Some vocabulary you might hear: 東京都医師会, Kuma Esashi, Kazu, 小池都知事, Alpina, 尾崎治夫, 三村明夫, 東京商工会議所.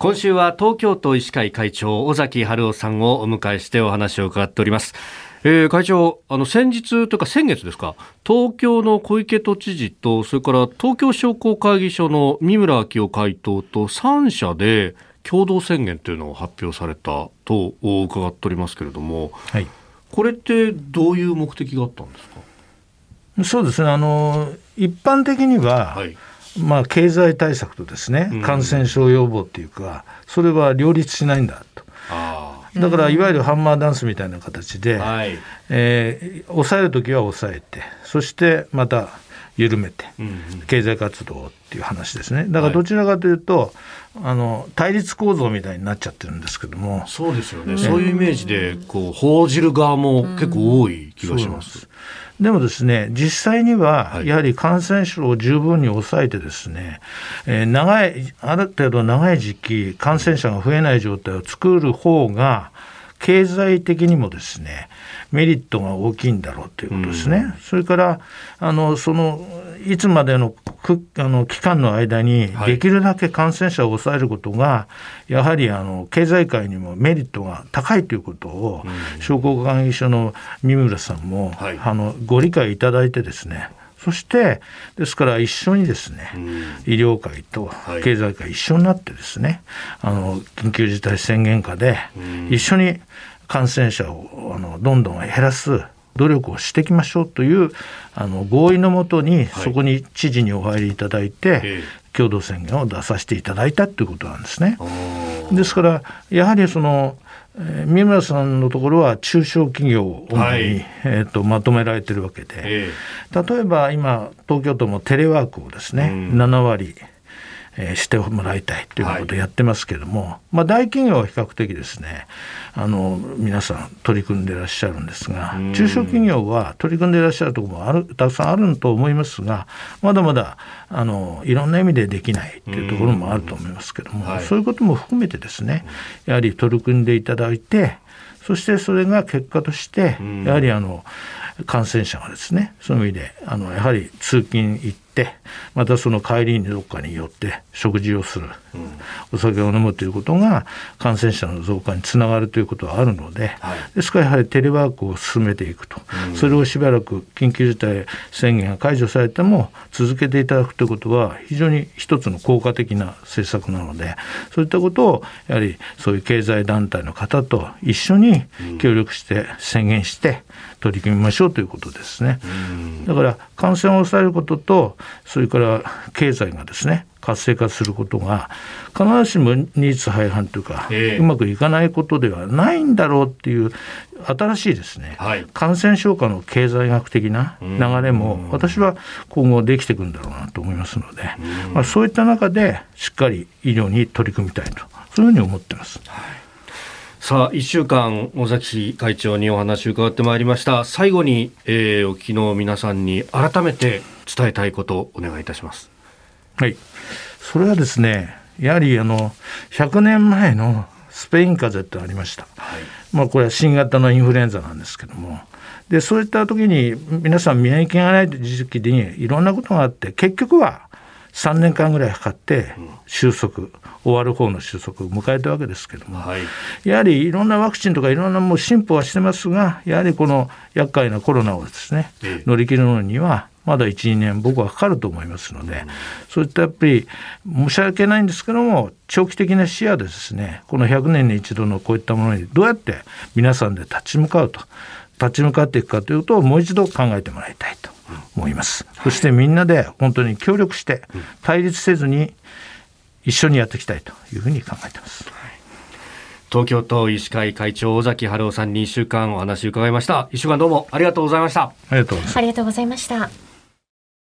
今週は東京都医師会会長尾崎治夫さんをお迎えしてお話を伺っております。会長、先日というか先月ですか、東京の小池都知事とそれから東京商工会議所の三村明夫会頭と3社で共同宣言というのを発表されたと伺っておりますけれども、はい、これってどういう目的があったんですか？そうですね、一般的には、はい、経済対策とですね、感染症予防っていうか、それは両立しないんだと。だからいわゆるハンマーダンスみたいな形で、抑えるときは抑えて、そしてまた緩めて、経済活動っていう話ですね。だからどちらかというと、対立構造みたいになっちゃってるんですけども。そうですよね、そういうイメージでこう報じる側も結構多い気がします。でもですね、実際にはやはり感染症を十分に抑えてですね、ある程度長い時期感染者が増えない状態を作る方が経済的にもですねメリットが大きいんだろうということですね、それからいつまでの期間の間にできるだけ感染者を抑えることがやはり経済界にもメリットが高いということを商工会議所の三村さんもご理解いただいてですね、そしてですから一緒にですね、医療界と経済界一緒になってですね、緊急事態宣言下で一緒に感染者をどんどん減らす努力をしていきましょうという合意のもとに、そこに知事にお入りいただいて、共同宣言を出させていただいたということなんですね。ですからやはり三村さんのところは中小企業を主に、まとめられているわけで、例えば今東京都もテレワークをですね、7割してもらいたいということをやってますけれども、大企業は比較的ですね、皆さん取り組んでいらっしゃるんですが、中小企業は取り組んでいらっしゃるところもたくさんあると思いますが、まだまだいろんな意味でできないというところもあると思いますけれども、そういうことも含めてですね、やはり取り組んでいただいて、そしてそれが結果としてやはり感染者がですね、そういう意味でやはり通勤行ってまたその帰りにどっかに寄って食事をする、お酒を飲むということが感染者の増加につながるということはあるので、ですからやはりテレワークを進めていくと、それをしばらく緊急事態宣言が解除されても続けていただくということは非常に一つの効果的な政策なので、そういったことをやはりそういう経済団体の方と一緒に協力して宣言して取り組みましょうということですね。だから感染を抑えることと、それから経済がですね活性化することが必ずしもニーズ廃反というか、うまくいかないことではないんだろうっていう新しいですね、感染症科の経済学的な流れも私は今後できていくんだろうなと思いますので、そういった中でしっかり医療に取り組みたいと、そういうふうに思ってます。さあ、1週間尾崎会長にお話を伺ってまいりました。最後に、お聞きの皆さんに改めて伝えたいことをお願いいたします。はい、それはですね、やはり100年前のスペイン風邪ってありました。これは新型のインフルエンザなんですけども、でそういった時に皆さん免疫がない時期にいろんなことがあって、結局は3年間ぐらいかかって終わる方の収束を迎えたわけですけども、やはりいろんなワクチンとかいろんなもう進歩はしてますが、やはりこの厄介なコロナをですね、乗り切るのにはまだ 1,2 年僕はかかると思いますので、そういったやっぱり申し訳ないんですけども、長期的な視野でですね、この100年に一度のこういったものにどうやって皆さんで立ち向かっていくかということをもう一度考えてもらいたいと思います。そしてみんなで本当に協力して対立せずに一緒にやっていきたいというふうに考えています。東京都医師会会長尾崎治夫さんに1週間お話を伺いました。1週間どうもありがとうございました。ありがとうございました。